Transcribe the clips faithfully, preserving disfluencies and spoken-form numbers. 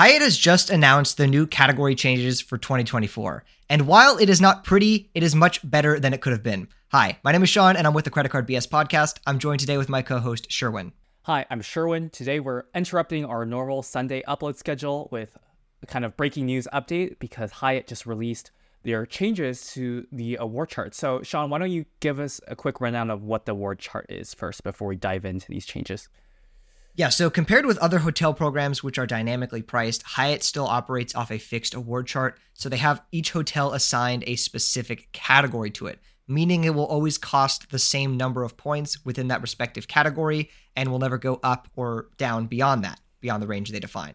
Hyatt has just announced the new category changes for twenty twenty-four. And while it is not pretty, it is much better than it could have been. Hi, my name is Sean, and I'm with the Credit Card B S podcast. I'm joined today with my co-host, Sherwin. Hi, I'm Sherwin. Today, we're interrupting our normal Sunday upload schedule with a kind of breaking news update because Hyatt just released their changes to the award chart. So, Sean, why don't you give us a quick rundown of what the award chart is first before we dive into these changes? Yeah, so compared with other hotel programs, which are dynamically priced, Hyatt still operates off a fixed award chart. So they have each hotel assigned a specific category to it, meaning it will always cost the same number of points within that respective category and will never go up or down beyond that, beyond the range they define.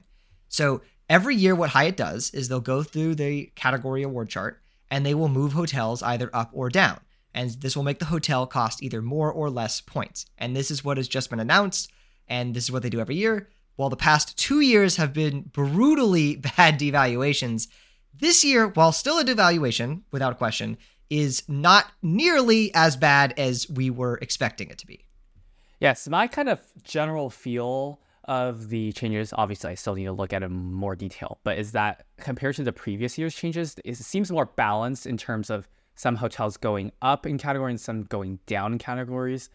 So every year what Hyatt does is they'll go through the category award chart and they will move hotels either up or down. And this will make the hotel cost either more or less points. And this is what has just been announced. And this is what they do every year. While the past two years have been brutally bad devaluations, this year, while still a devaluation, without question, is not nearly as bad as we were expecting it to be. Yes, my kind of general feel of the changes, obviously I still need to look at it in more detail, but is that compared to the previous year's changes, it seems more balanced in terms of some hotels going up in category and some going down in categories.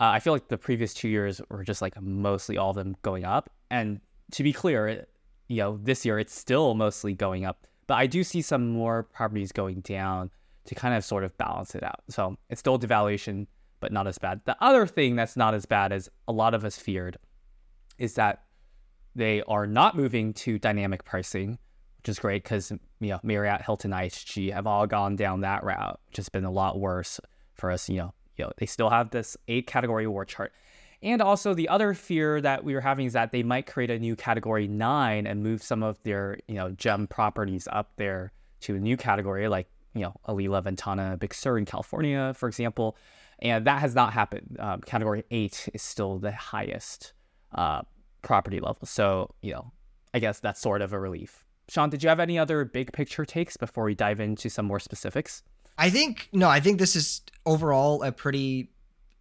Uh, I feel like the previous two years were just like mostly all of them going up. And to be clear, it, you know, this year it's still mostly going up, but I do see some more properties going down to kind of sort of balance it out. So it's still devaluation, but not as bad. The other thing that's not as bad as a lot of us feared is that they are not moving to dynamic pricing, which is great because, you know, Marriott, Hilton, I H G have all gone down that route, which has been a lot worse for us, you know. You know, they still have this eight category award chart. And also the other fear that we were having is that they might create a new category nine and move some of their, you know, gem properties up there to a new category, like, you know, Alila, Ventana, Big Sur in California, for example. And that has not happened. Um, category eight is still the highest uh, property level. So, you know, I guess that's sort of a relief. Sean, did you have any other big picture takes before we dive into some more specifics? I think, no, I think this is overall a pretty,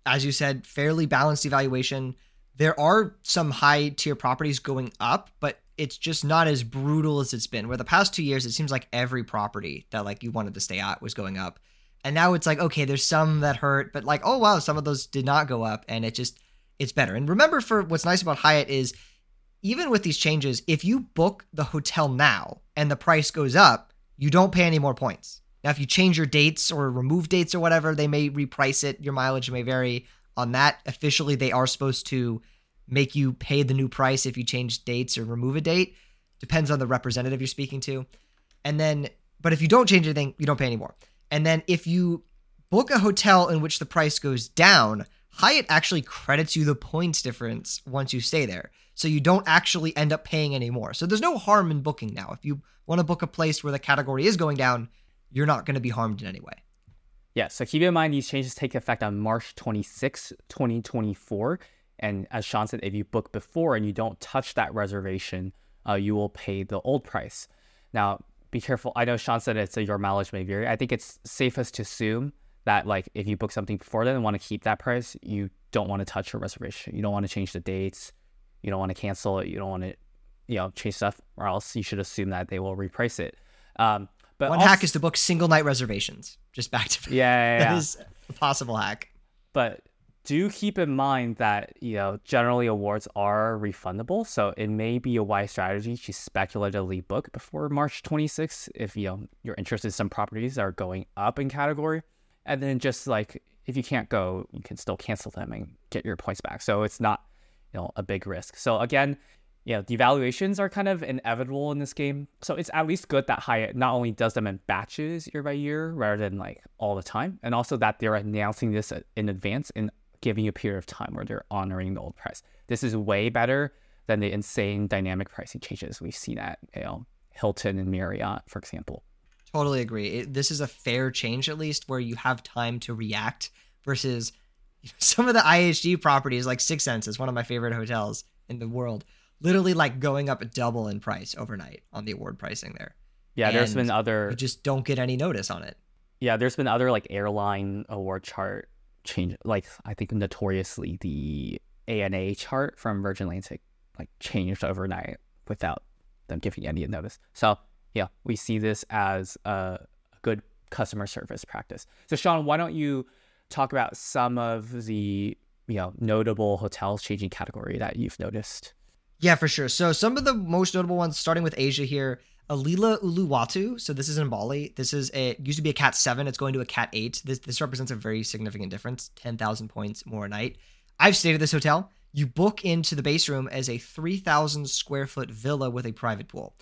as you said, fairly balanced evaluation. There are some high tier properties going up, but it's just not as brutal as it's been. Where the past two years, it seems like every property that like you wanted to stay at was going up. And now it's like, okay, there's some that hurt, but like, oh wow, some of those did not go up and it just, it's better. And remember, for what's nice about Hyatt is even with these changes, if you book the hotel now and the price goes up, you don't pay any more points. Now, if you change your dates or remove dates or whatever, they may reprice it. Your mileage may vary on that. Officially, they are supposed to make you pay the new price if you change dates or remove a date. Depends on the representative you're speaking to. And then, but if you don't change anything, you don't pay anymore. And then if you book a hotel in which the price goes down, Hyatt actually credits you the points difference once you stay there. So you don't actually end up paying anymore. So there's no harm in booking now. If you want to book a place where the category is going down, you're not going to be harmed in any way. Yeah, so keep in mind these changes take effect on March twenty-sixth, twenty twenty-four. And as Sean said, if you book before and you don't touch that reservation, uh, you will pay the old price. Now, be careful. I know Sean said it's a your mileage may vary. I think it's safest to assume that like if you book something before then and want to keep that price, you don't want to touch your reservation. You don't want to change the dates. You don't want to cancel it. You don't want to, you know, change stuff, or else you should assume that they will reprice it. Um, But One also, hack is to book single night reservations. Just back to back. Yeah, yeah, yeah. That is a possible hack. But do keep in mind that, you know, generally awards are refundable. So it may be a wise strategy to speculatively book before March twenty-sixth if, you know, you're interested in some properties that are going up in category. And then just like if you can't go, you can still cancel them and get your points back. So it's not, you know, a big risk. So again, you know, devaluations are kind of inevitable in this game. So it's at least good that Hyatt not only does them in batches year by year rather than like all the time, and also that they're announcing this in advance and giving a period of time where they're honoring the old price. This is way better than the insane dynamic pricing changes we've seen at, you know, Hilton and Marriott, for example. Totally agree. It, this is a fair change, at least, where you have time to react versus, you know, some of the I H G properties, like Six Sense is one of my favorite hotels in the world. Literally like going up a double in price overnight on the award pricing there. Yeah, and there's been other... You just don't get any notice on it. Yeah, there's been other like airline award chart change. Like I think notoriously the A N A chart from Virgin Atlantic like changed overnight without them giving any notice. So yeah, we see this as a good customer service practice. So Sean, why don't you talk about some of the, you know, notable hotels changing category that you've noticed? Yeah, for sure. So some of the most notable ones, starting with Asia here, Alila Uluwatu. So this is in Bali. This is a, it used to be a cat seven. It's going to a cat eight. This this represents a very significant difference, ten thousand points more a night. I've stayed at this hotel. You book into the base room as a three thousand square foot villa with a private pool.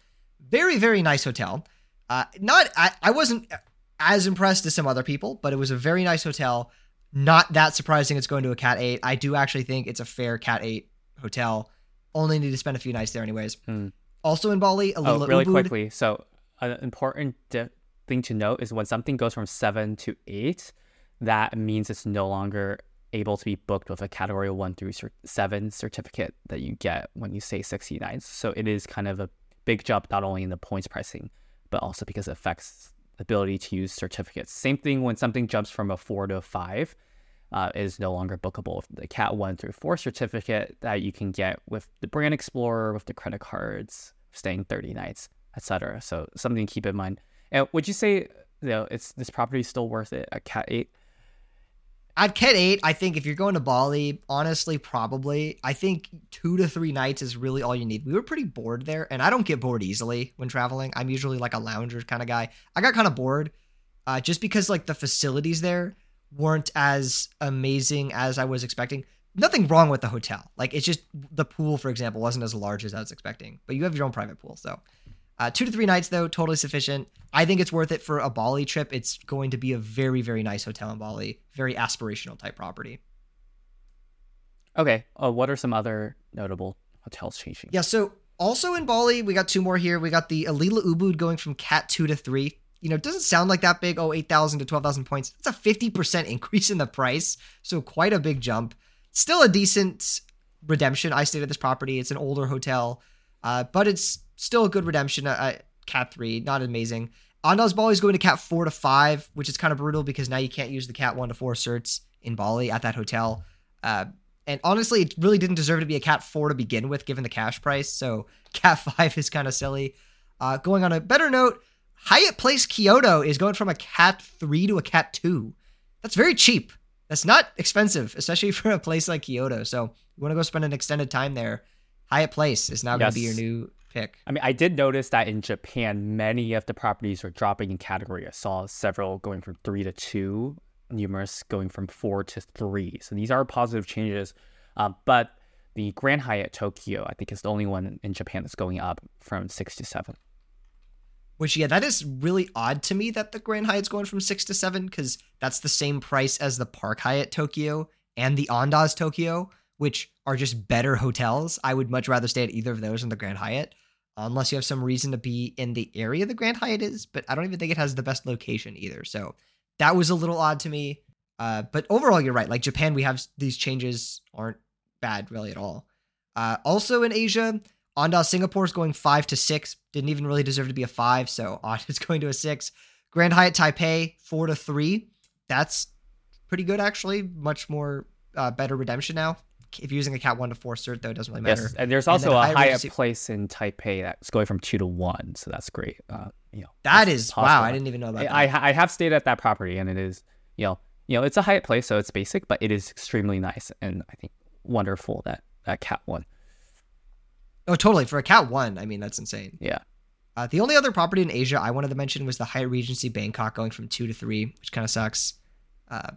Very, very nice hotel. Uh, not, I, I wasn't as impressed as some other people, but it was a very nice hotel. Not that surprising it's going to a cat eight. I do actually think it's a fair cat eight hotel. Only need to spend a few nights there anyways. Hmm. Also in Bali, Alila Ubud. Oh, really Ubud. Quickly. So an important di- thing to note is when something goes from seven to eight, that means it's no longer able to be booked with a category one through cer- seven certificate that you get when you say sixty-nine. So it is kind of a big jump, not only in the points pricing, but also because it affects the ability to use certificates. Same thing when something jumps from a four to a five. Uh, is no longer bookable with the Cat one through four certificate that you can get with the Brand Explorer, with the credit cards, staying thirty nights, et cetera. So something to keep in mind. And would you say, you know, it's this property is still worth it at Cat eight? At Cat eight, I think if you're going to Bali, honestly, probably. I think two to three nights is really all you need. We were pretty bored there, and I don't get bored easily when traveling. I'm usually like a lounger kind of guy. I got kind of bored uh, just because like the facilities there weren't as amazing as I was expecting. Nothing wrong with the hotel. Like, it's just the pool, for example, wasn't as large as I was expecting, but you have your own private pool. So uh, two to three nights though, totally sufficient. I think it's worth it for a Bali trip. It's going to be a very, very nice hotel in Bali, very aspirational type property. Okay. Uh, what are some other notable hotels changing? Yeah. So also in Bali, we got two more here. We got the Alila Ubud going from cat two to three. You know, it doesn't sound like that big. Oh, eight thousand to twelve thousand points. That's a fifty percent increase in the price. So quite a big jump. Still a decent redemption. I stayed at this property. It's an older hotel, uh, but it's still a good redemption at, at Cat three. Not amazing. Andaz Bali is going to Cat four to five, which is kind of brutal because now you can't use the Cat one to four certs in Bali at that hotel. Uh, and honestly, it really didn't deserve to be a Cat four to begin with, given the cash price. So Cat five is kind of silly. Uh, going on a better note, Hyatt Place Kyoto is going from a cat three to a cat two. That's very cheap. That's not expensive, especially for a place like Kyoto. So you want to go spend an extended time there. Hyatt Place is now yes. going to be your new pick. I mean, I did notice that in Japan, many of the properties are dropping in category. I saw several going from three to two, numerous going from four to three. So these are positive changes. Uh, but the Grand Hyatt Tokyo, I think, is the only one in Japan that's going up from six to seven. Which, yeah, that is really odd to me that the Grand Hyatt's going from six to seven, because that's the same price as the Park Hyatt Tokyo and the Andaz Tokyo, which are just better hotels. I would much rather stay at either of those than the Grand Hyatt, unless you have some reason to be in the area the Grand Hyatt is, but I don't even think it has the best location either. So that was a little odd to me. Uh, but overall, you're right. Like Japan, we have these changes aren't bad really at all. Uh, also in Asia, Onda Singapore is going five to six. Didn't even really deserve to be a five, so it's going to a six. Grand Hyatt Taipei, four to three. That's pretty good, actually. Much more uh, better redemption now. If you're using a cat one to four cert, though, it doesn't really matter. Yes, and there's also and a Hyatt Regency Place in Taipei that's going from two to one, so that's great. Uh, you know, that is possible. Wow. I didn't even know about that. I, I have stayed at that property, and it is you know you know it's a Hyatt Place, so it's basic, but it is extremely nice, and I think wonderful that that cat one. Oh, totally. For a cat one, I mean, that's insane. Yeah. Uh, the only other property in Asia I wanted to mention was the Hyatt Regency Bangkok going from two to three, which kind of sucks. Uh,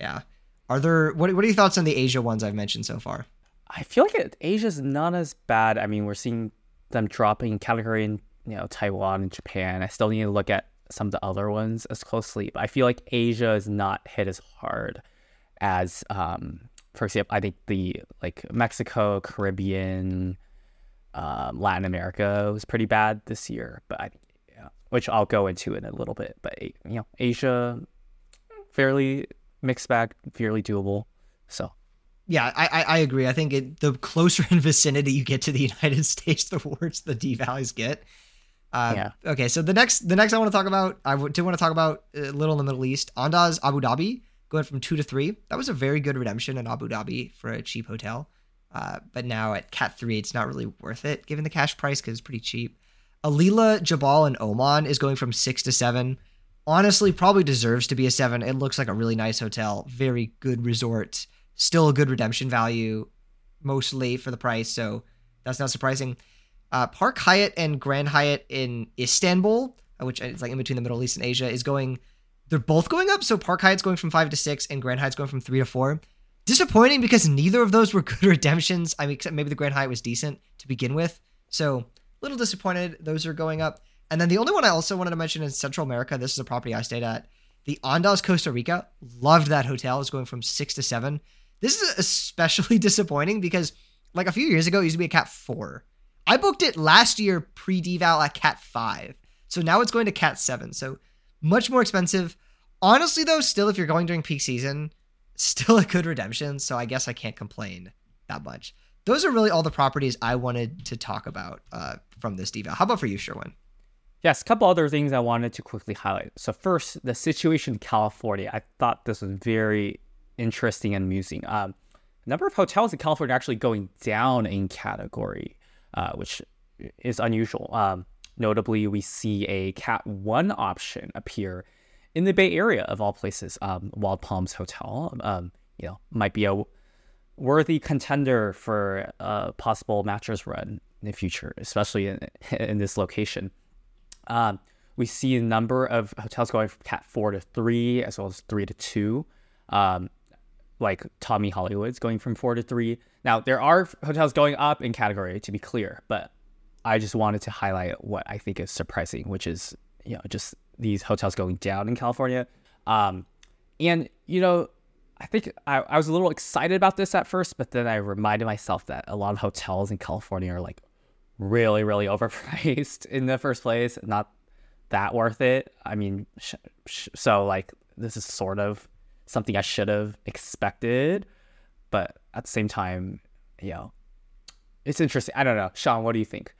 yeah. Are there, what, what are your thoughts on the Asia ones I've mentioned so far? I feel like Asia's not as bad. I mean, we're seeing them dropping in category in, you know, Taiwan and Japan. I still need to look at some of the other ones as closely, but I feel like Asia is not hit as hard as, um, for example, I think the like Mexico, Caribbean, Um, Latin America was pretty bad this year, but I, yeah, which I'll go into in a little bit. But you know, Asia, fairly mixed bag, fairly doable. So, yeah, I I agree. I think it, the closer in vicinity you get to the United States, the worse the D values get. Uh, yeah. Okay, so the next the next I want to talk about, I do want to talk about a little in the Middle East. Andaz Abu Dhabi going from two to three. That was a very good redemption in Abu Dhabi for a cheap hotel. Uh, but now at Cat three, it's not really worth it given the cash price because it's pretty cheap. Alila Jabal in Oman is going from six to seven. Honestly, probably deserves to be a seven. It looks like a really nice hotel. Very good resort. Still a good redemption value, mostly for the price. So that's not surprising. Uh, Park Hyatt and Grand Hyatt in Istanbul, which is like in between the Middle East and Asia, is going... They're both going up. So Park Hyatt's going from five to six and Grand Hyatt's going from three to four. Disappointing because neither of those were good redemptions. I mean, except maybe the Grand Hyatt was decent to begin with. So a little disappointed. Those are going up. And then the only one I also wanted to mention in Central America, this is a property I stayed at, the Andaz Costa Rica. Loved that hotel. It's going from six to seven. This is especially disappointing because like a few years ago, it used to be a cat four. I booked it last year pre-deval at cat five. So now it's going to cat seven. So much more expensive. Honestly, though, still, if you're going during peak season, still a good redemption. So I guess I can't complain that much. Those are really all the properties I wanted to talk about uh, from this deval. How about for you, Sherwin? Yes, a couple other things I wanted to quickly highlight. So first, the situation in California. I thought this was very interesting and amusing. Um, the number of hotels in California are actually going down in category, uh, which is unusual. Um, notably, we see a Cat one option appear in the Bay Area, of all places. um, Wild Palms Hotel, um, you know, might be a worthy contender for a possible mattress run in the future, especially in, in this location. Um, we see a number of hotels going from Cat four to three, as well as three to two. Um, like Tommy Hollywood's going from four to three. Now, there are hotels going up in category, to be clear, but I just wanted to highlight what I think is surprising, which is, you know, just these hotels going down in California. Um, and, you know, I think I, I was a little excited about this at first, but then I reminded myself that a lot of hotels in California are like really, really overpriced in the first place. Not that worth it. I mean, sh- sh- so like this is sort of something I should have expected, but at the same time, you know, it's interesting. I don't know. Sean, what do you think?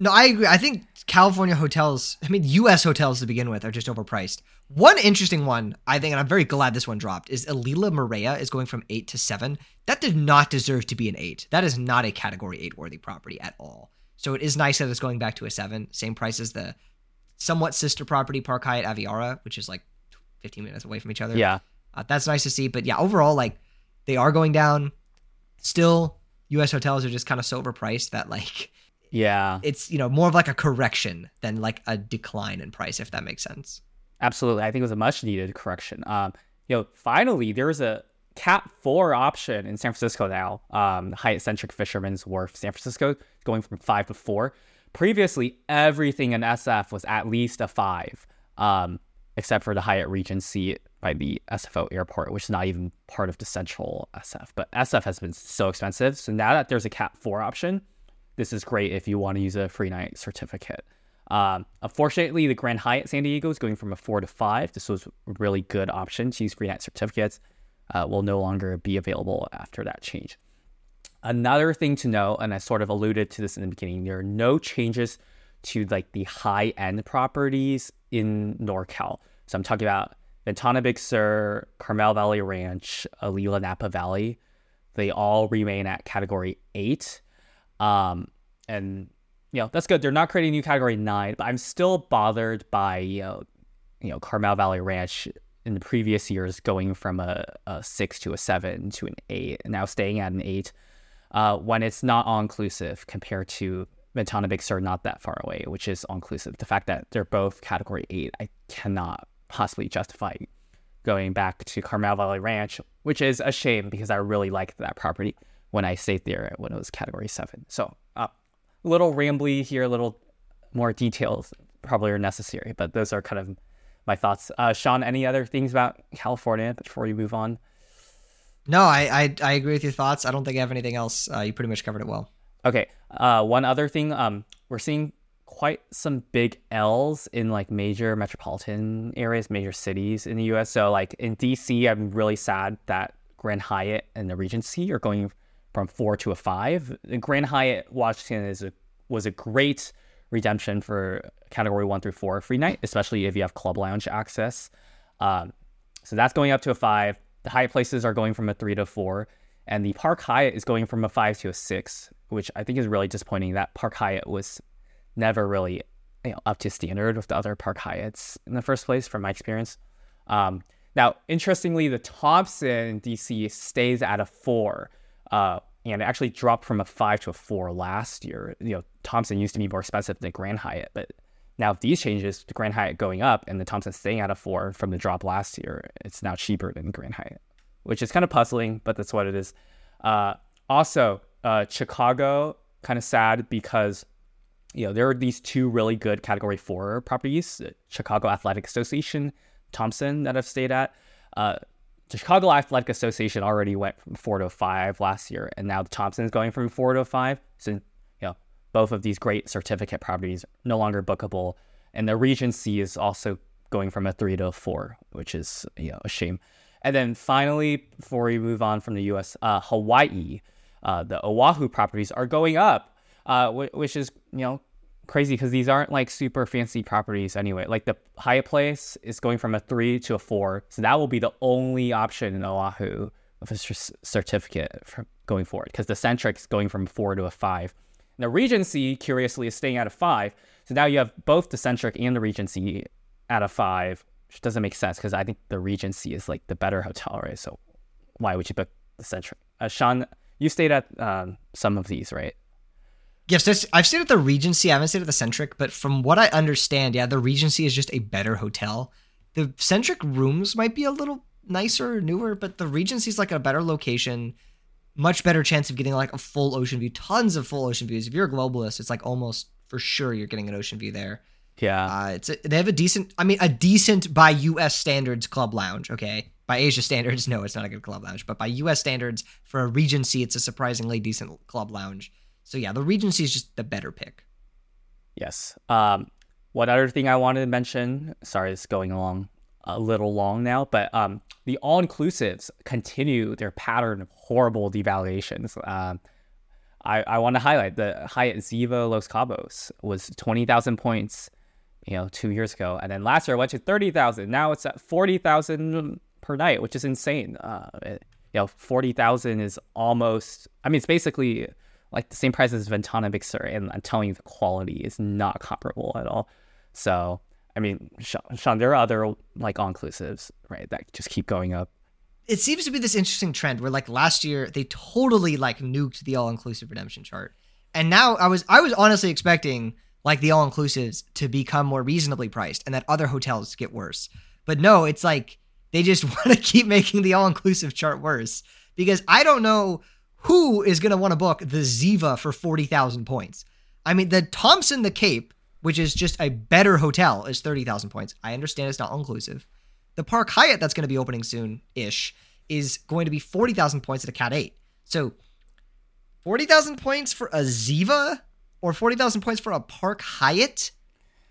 No, I agree. I think California hotels, I mean, U S hotels to begin with, are just overpriced. One interesting one, I think, and I'm very glad this one dropped, is Alila Marea is going from eight to seven. That did not deserve to be an eight. That is not a Category eight worthy property at all. So it is nice that it's going back to a seven. Same price as the somewhat sister property, Park Hyatt Aviara, which is like fifteen minutes away from each other. Yeah. Uh, that's nice to see. But yeah, overall, like, they are going down. Still, U S hotels are just kind of so overpriced that, like, yeah, it's, you know, more of like a correction than like a decline in price, if that makes sense. Absolutely. I think it was a much needed correction. Um, you know, finally, there is a Cat four option in San Francisco now. Um, Hyatt Centric Fisherman's Wharf, San Francisco, going from five to four. Previously, everything in S F was at least a five, um, except for the Hyatt Regency by the S F O airport, which is not even part of the central S F. But S F has been so expensive. So now that there's a Cat four option, this is great if you want to use a free night certificate. Um, unfortunately, the Grand Hyatt San Diego is going from a four to five. This was a really good option to use free night certificates. Uh, will no longer be available after that change. Another thing to know, and I sort of alluded to this in the beginning, there are no changes to like the high-end properties in NorCal. So I'm talking about Ventana Big Sur, Carmel Valley Ranch, Alila Napa Valley. They all remain at Category eight. Um, and, you know, that's good. They're not creating a new Category nine, but I'm still bothered by, you know, you know, Carmel Valley Ranch in the previous years going from a, a six to a seven to an eight, and now staying at an eight, uh, when it's not all-inclusive compared to Ventana Big Sur, not that far away, which is all-inclusive. The fact that they're both Category eight, I cannot possibly justify going back to Carmel Valley Ranch, which is a shame because I really liked that property when I stayed there when it was Category seven. So uh, a little rambly here, a little more details probably are necessary, but those are kind of my thoughts. Uh, Sean, any other things about California before we move on? No, I, I I agree with your thoughts. I don't think I have anything else. Uh, you pretty much covered it well. Okay. Uh, one other thing, um, we're seeing quite some big L's in like major metropolitan areas, major cities in the U S. So like in D C, I'm really sad that Grand Hyatt and the Regency are going from four to a five. The Grand Hyatt Washington is a, was a great redemption for Category one through four free night, especially if you have club lounge access. Um, so that's going up to a five. The Hyatt Places are going from a three to four, and the Park Hyatt is going from a five to a six, which I think is really disappointing. That Park Hyatt was never really you know, up to standard with the other Park Hyatts in the first place, from my experience. Um, now, interestingly, the Thompson D C stays at a four, uh, and it actually dropped from a five to a four last year. You know, Thompson used to be more expensive than Grand Hyatt, but now with these changes, the Grand Hyatt going up and the Thompson staying at a four from the drop last year, it's now cheaper than Grand Hyatt, which is kind of puzzling, but that's what it is. Uh, also, uh, Chicago, kind of sad because, you know, there are these two really good Category four properties, Chicago Athletic Association, Thompson, that I've stayed at. Uh, the Chicago Athletic Association already went from four to five last year, and now the Thompson is going from four to five. So both of these great certificate properties no longer bookable, and the Regency is also going from a three to a four, which is, you know, a shame. And then finally, before we move on from the U S, uh, Hawaii, uh, the Oahu properties are going up, uh, w- which is, you know, crazy because these aren't like super fancy properties anyway. Like the Hyatt Place is going from a three to a four, so that will be the only option in Oahu with a c- certificate for going forward, because the Centric is going from four to a five. Now, Regency, curiously, is staying at a five. So now you have both the Centric and the Regency at a five, which doesn't make sense because I think the Regency is like the better hotel, right? So why would you book the Centric? Uh, Sean, you stayed at um, some of these, right? Yes, yeah, so I've stayed at the Regency. I haven't stayed at the Centric, but from what I understand, yeah, the Regency is just a better hotel. The Centric rooms might be a little nicer or newer, but the Regency is like a better location. Much better chance of getting like a full ocean view, tons of full ocean views. If you're a globalist, it's like almost for sure you're getting an ocean view there. Yeah. Uh, it's a, they have a decent, I mean, a decent by U S standards club lounge, okay? By Asia standards, no, it's not a good club lounge. But by U S standards, for a Regency, it's a surprisingly decent club lounge. So yeah, the Regency is just the better pick. Yes. Um, one other thing I wanted to mention, sorry, it's going along a little long now, but um, the all-inclusives continue their pattern of horrible devaluations. Um, I, I want to highlight the Hyatt Ziva Los Cabos was twenty thousand points, you know, two years ago. And then last year it went to thirty thousand. Now it's at forty thousand per night, which is insane. Uh, it, you know, forty thousand is almost, I mean, it's basically like the same price as Ventana Big Sur. And I'm telling you, the quality is not comparable at all. So, I mean, Sean, there are other, like, all-inclusives, right, that just keep going up. It seems to be this interesting trend where, like, last year they totally, like, nuked the all-inclusive redemption chart. And now I was I was honestly expecting, like, the all-inclusives to become more reasonably priced and that other hotels get worse. But no, it's like they just want to keep making the all-inclusive chart worse, because I don't know who is going to want to book the Ziva for forty thousand points. I mean, the Thompson, the Cape, which is just a better hotel, is thirty thousand points. I understand it's not inclusive. The Park Hyatt that's going to be opening soon-ish is going to be forty thousand points at a Cat eight. So forty thousand points for a Ziva or forty thousand points for a Park Hyatt?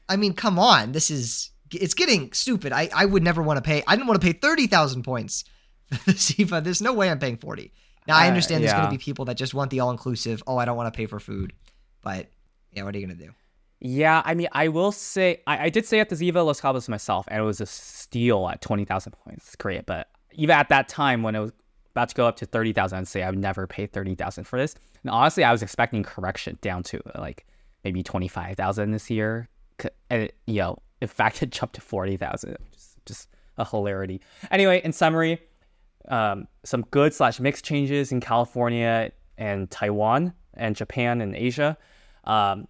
I mean, come on. This is... It's getting stupid. I, I would never want to pay... I didn't want to pay thirty thousand points for the Ziva. There's no way I'm paying forty. Now, I understand uh, yeah. There's going to be people that just want the all-inclusive. Oh, I don't want to pay for food. But, yeah, what are you going to do? Yeah, I mean, I will say, I, I did stay at the Ziva Los Cabos myself, and it was a steal at twenty thousand points. It's great, but even at that time, when it was about to go up to thirty thousand, I'd say I would never pay thirty thousand for this. And honestly, I was expecting correction down to, like, maybe twenty-five thousand this year. And, it, you know, in fact, it jumped to forty thousand. Just, just a hilarity. Anyway, in summary, um, some good slash mixed changes in California and Taiwan and Japan and Asia. Um...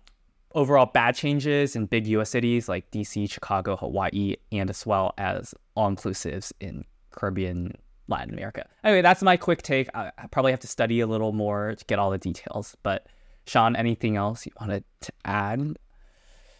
Overall, bad changes in big U S cities like D C, Chicago, Hawaii, and as well as all-inclusives in Caribbean, Latin America. Anyway, that's my quick take. I probably have to study a little more to get all the details. But, Sean, anything else you wanted to add?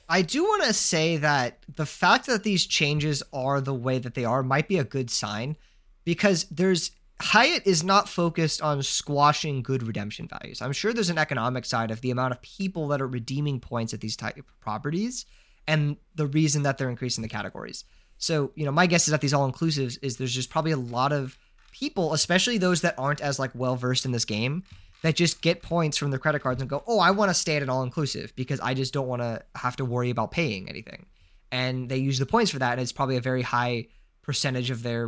I do want to say that the fact that these changes are the way that they are might be a good sign, because there's Hyatt is not focused on squashing good redemption values. I'm sure there's an economic side of the amount of people that are redeeming points at these type of properties and the reason that they're increasing the categories. So, you know, my guess is that these all-inclusives is there's just probably a lot of people, especially those that aren't as like well-versed in this game, that just get points from their credit cards and go, oh, I want to stay at an all-inclusive because I just don't want to have to worry about paying anything. And they use the points for that. And it's probably a very high percentage of their,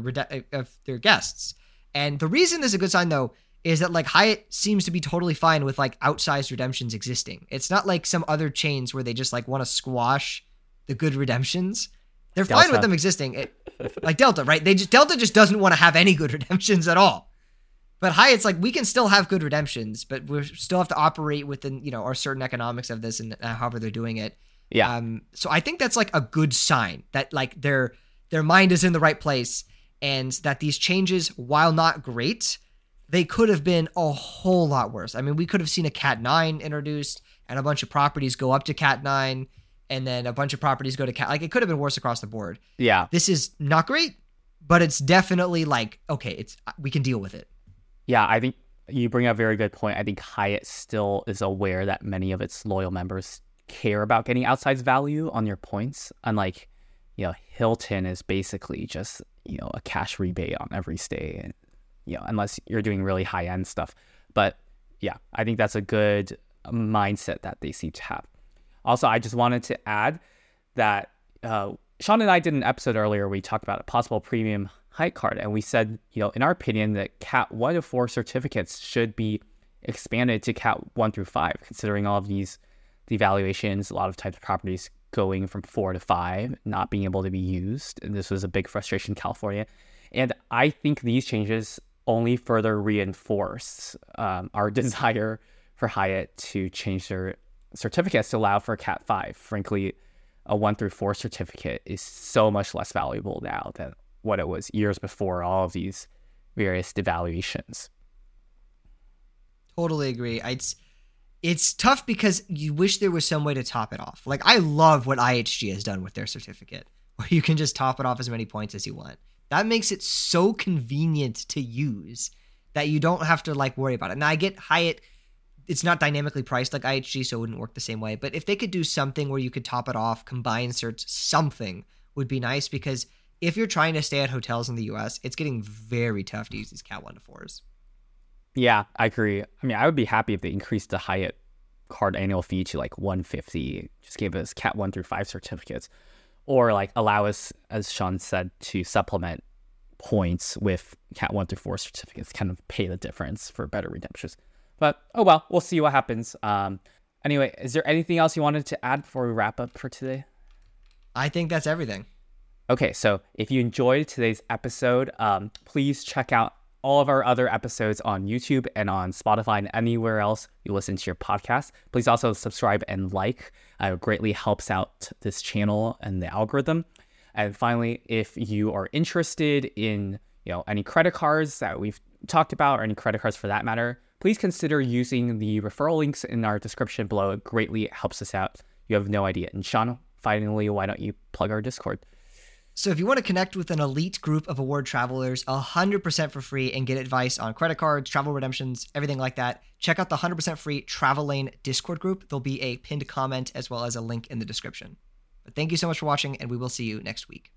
of their guests. And the reason this is a good sign, though, is that like Hyatt seems to be totally fine with like outsized redemptions existing. It's not like some other chains where they just like want to squash the good redemptions. They're Delta. fine with them existing. It, like Delta, right? They just, Delta just doesn't want to have any good redemptions at all. But Hyatt's like, we can still have good redemptions, but we still have to operate within, you know, our certain economics of this and however they're doing it. Yeah. Um, so I think that's like a good sign that like their their mind is in the right place and that these changes, while not great, they could have been a whole lot worse. I mean, we could have seen a Cat nine introduced and a bunch of properties go up to Cat nine and then a bunch of properties go to Cat. Like it could have been worse across the board. Yeah. This is not great, but it's definitely like, okay, it's we can deal with it. Yeah, I think you bring up a very good point. I think Hyatt still is aware that many of its loyal members care about getting outsized value on your points. Unlike, you know, Hilton is basically just, you know, a cash rebate on every stay, and, you know, unless you're doing really high end stuff. But yeah, I think that's a good mindset that they seem to have. Also, I just wanted to add that uh, Sean and I did an episode earlier where we talked about a possible premium Hyatt card, and we said, you know, in our opinion, that Cat one to four certificates should be expanded to Cat one through five, considering all of these devaluations, a lot of types of properties going from four to five, not being able to be used. And this was a big frustration in California. And I think these changes only further reinforce um, our desire for Hyatt to change their certificates to allow for Cat five. Frankly, a one through four certificate is so much less valuable now than what it was years before all of these various devaluations. Totally agree. It's it's tough because you wish there was some way to top it off. Like I love what I H G has done with their certificate, where you can just top it off as many points as you want. That makes it so convenient to use that you don't have to like worry about it. Now I get Hyatt, it's not dynamically priced like I H G, so it wouldn't work the same way. But if they could do something where you could top it off, combine certs, something would be nice, because if you're trying to stay at hotels in the U S, it's getting very tough to use these Cat one to fours. Yeah, I agree. I mean, I would be happy if they increased the Hyatt card annual fee to like one hundred fifty dollars, just gave us Cat one through five certificates, or like allow us, as Sean said, to supplement points with Cat one through four certificates, kind of pay the difference for better redemptions. But oh well, we'll see what happens. Um, anyway, is there anything else you wanted to add before we wrap up for today? I think that's everything. Okay, so if you enjoyed today's episode, um, please check out all of our other episodes on YouTube and on Spotify and anywhere else you listen to your podcast. Please also subscribe and like. Uh, it greatly helps out this channel and the algorithm. And finally, if you are interested in, you know, any credit cards that we've talked about, or any credit cards for that matter, please consider using the referral links in our description below. It greatly helps us out. You have no idea. And Sean, finally, why don't you plug our Discord? So if you want to connect with an elite group of award travelers one hundred percent for free and get advice on credit cards, travel redemptions, everything like that, check out the one hundred percent free Travel Lane Discord group. There'll be a pinned comment as well as a link in the description. But thank you so much for watching, and we will see you next week.